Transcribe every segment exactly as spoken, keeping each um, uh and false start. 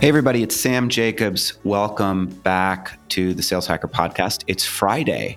Hey everybody, it's Sam Jacobs. Welcome back to the Sales Hacker Podcast. It's Friday.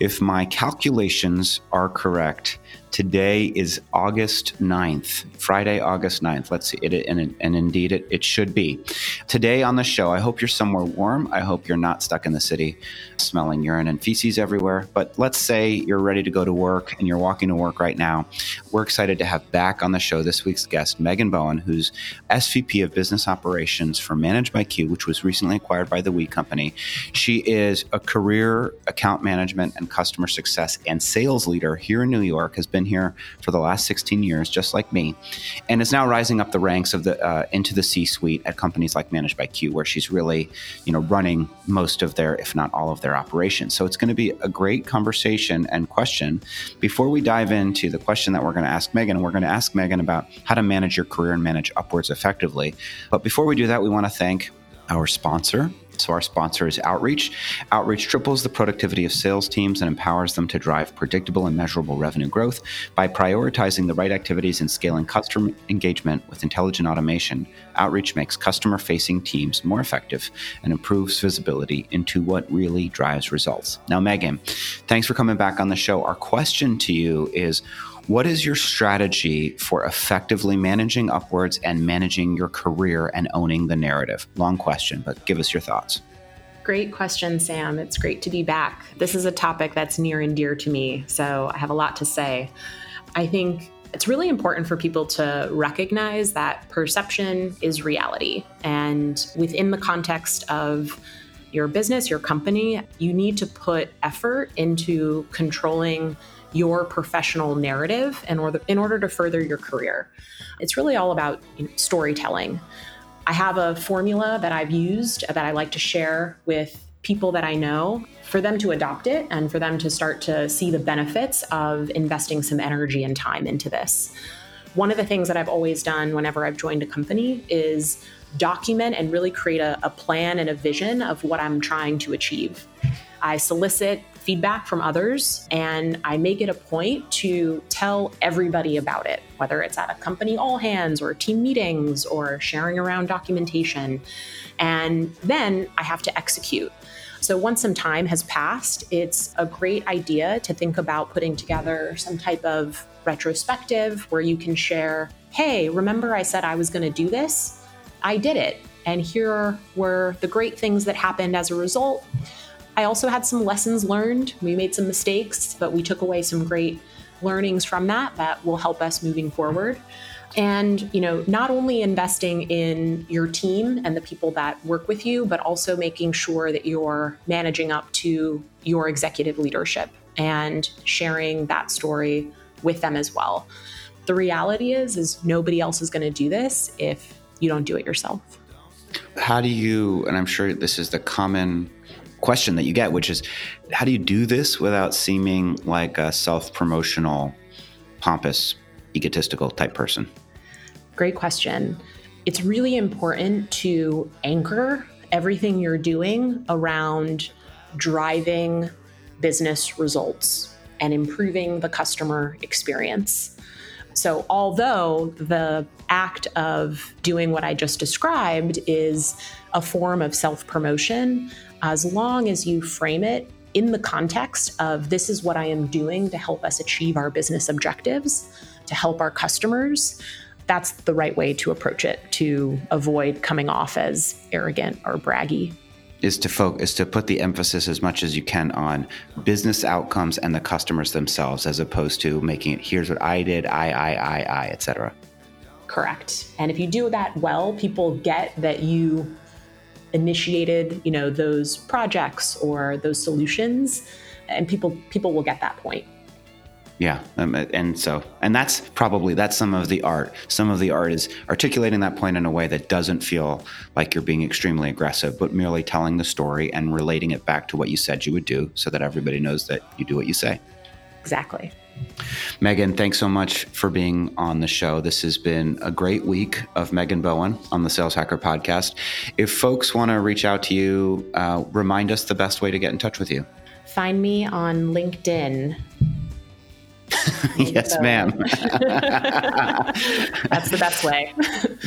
If my calculations are correct, today is August ninth, Friday, August ninth. Let's see, it, and, and indeed it, it should be. Today on the show, I hope you're somewhere warm. I hope you're not stuck in the city smelling urine and feces everywhere. But let's say you're ready to go to work and you're walking to work right now. We're excited to have back on the show this week's guest, Megan Bowen, who's S V P of Business Operations for Managed by Q, which was recently acquired by the We Company. She is a career account management and customer success and sales leader here in New York, has been here for the last sixteen years, just like me, and is now rising up the ranks of the uh, into the C-Suite at companies like Managed by Q, where she's really, you know, running most of their, if not all of their operations. So it's going to be a great conversation and question. Before we dive into the question that we're going to ask Megan, we're going to ask Megan about how to manage your career and manage upwards effectively. But before we do that, we want to thank our sponsor. So our sponsor is Outreach. Outreach triples the productivity of sales teams and empowers them to drive predictable and measurable revenue growth by prioritizing the right activities and scaling customer engagement with intelligent automation. Outreach makes customer-facing teams more effective and improves visibility into what really drives results. Now, Megan, thanks for coming back on the show. Our question to you is, what is your strategy for effectively managing upwards and managing your career and owning the narrative? Long question, but give us your thoughts. Great question, Sam. It's great to be back. This is a topic that's near and dear to me, so I have a lot to say. I think it's really important for people to recognize that perception is reality. And within the context of your business, your company, you need to put effort into controlling your professional narrative in order, in order to further your career. It's really all about you know, storytelling. I have a formula that I've used that I like to share with people that I know for them to adopt it and for them to start to see the benefits of investing some energy and time into this. One of the things that I've always done whenever I've joined a company is document and really create a, a plan and a vision of what I'm trying to achieve. I solicit feedback from others, and I make it a point to tell everybody about it, whether it's at a company all hands or team meetings or sharing around documentation. And then I have to execute. So once some time has passed, it's a great idea to think about putting together some type of retrospective where you can share, hey, remember I said I was going to do this? I did it. And here were the great things that happened as a result. I also had some lessons learned. We made some mistakes, but we took away some great learnings from that that will help us moving forward. And, you know, not only investing in your team and the people that work with you, but also making sure that you're managing up to your executive leadership and sharing that story with them as well. The reality is, is nobody else is going to do this if you don't do it yourself. How do you, and I'm sure this is the common question that you get, which is, how do you do this without seeming like a self-promotional, pompous, egotistical type person? Great question. It's really important to anchor everything you're doing around driving business results and improving the customer experience. So although the act of doing what I just described is a form of self-promotion, as long as you frame it in the context of this is what I am doing to help us achieve our business objectives, to help our customers, that's the right way to approach it, to avoid coming off as arrogant or braggy. Is to focus, is to put the emphasis as much as you can on business outcomes and the customers themselves, as opposed to making it, here's what I did, I, I, I, I, et cetera. Correct. And if you do that well, people get that you initiated, you know, those projects or those solutions, and people people will get that point. Yeah, um, and so, and that's probably, that's some of the art. Some of the art is articulating that point in a way that doesn't feel like you're being extremely aggressive, but merely telling the story and relating it back to what you said you would do so that everybody knows that you do what you say. Exactly. Megan, thanks so much for being on the show. This has been a great week of Megan Bowen on the Sales Hacker Podcast. If folks want to reach out to you, uh, remind us the best way to get in touch with you. Find me on LinkedIn. Yes, so. Ma'am. That's the best way.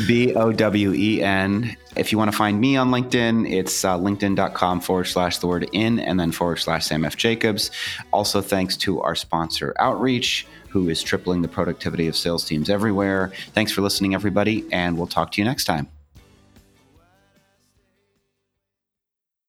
B O W E N. If you want to find me on LinkedIn, it's uh, linkedin.com forward slash the word in and then forward slash Sam F. Jacobs. Also, thanks to our sponsor, Outreach, who is tripling the productivity of sales teams everywhere. Thanks for listening, everybody, and we'll talk to you next time.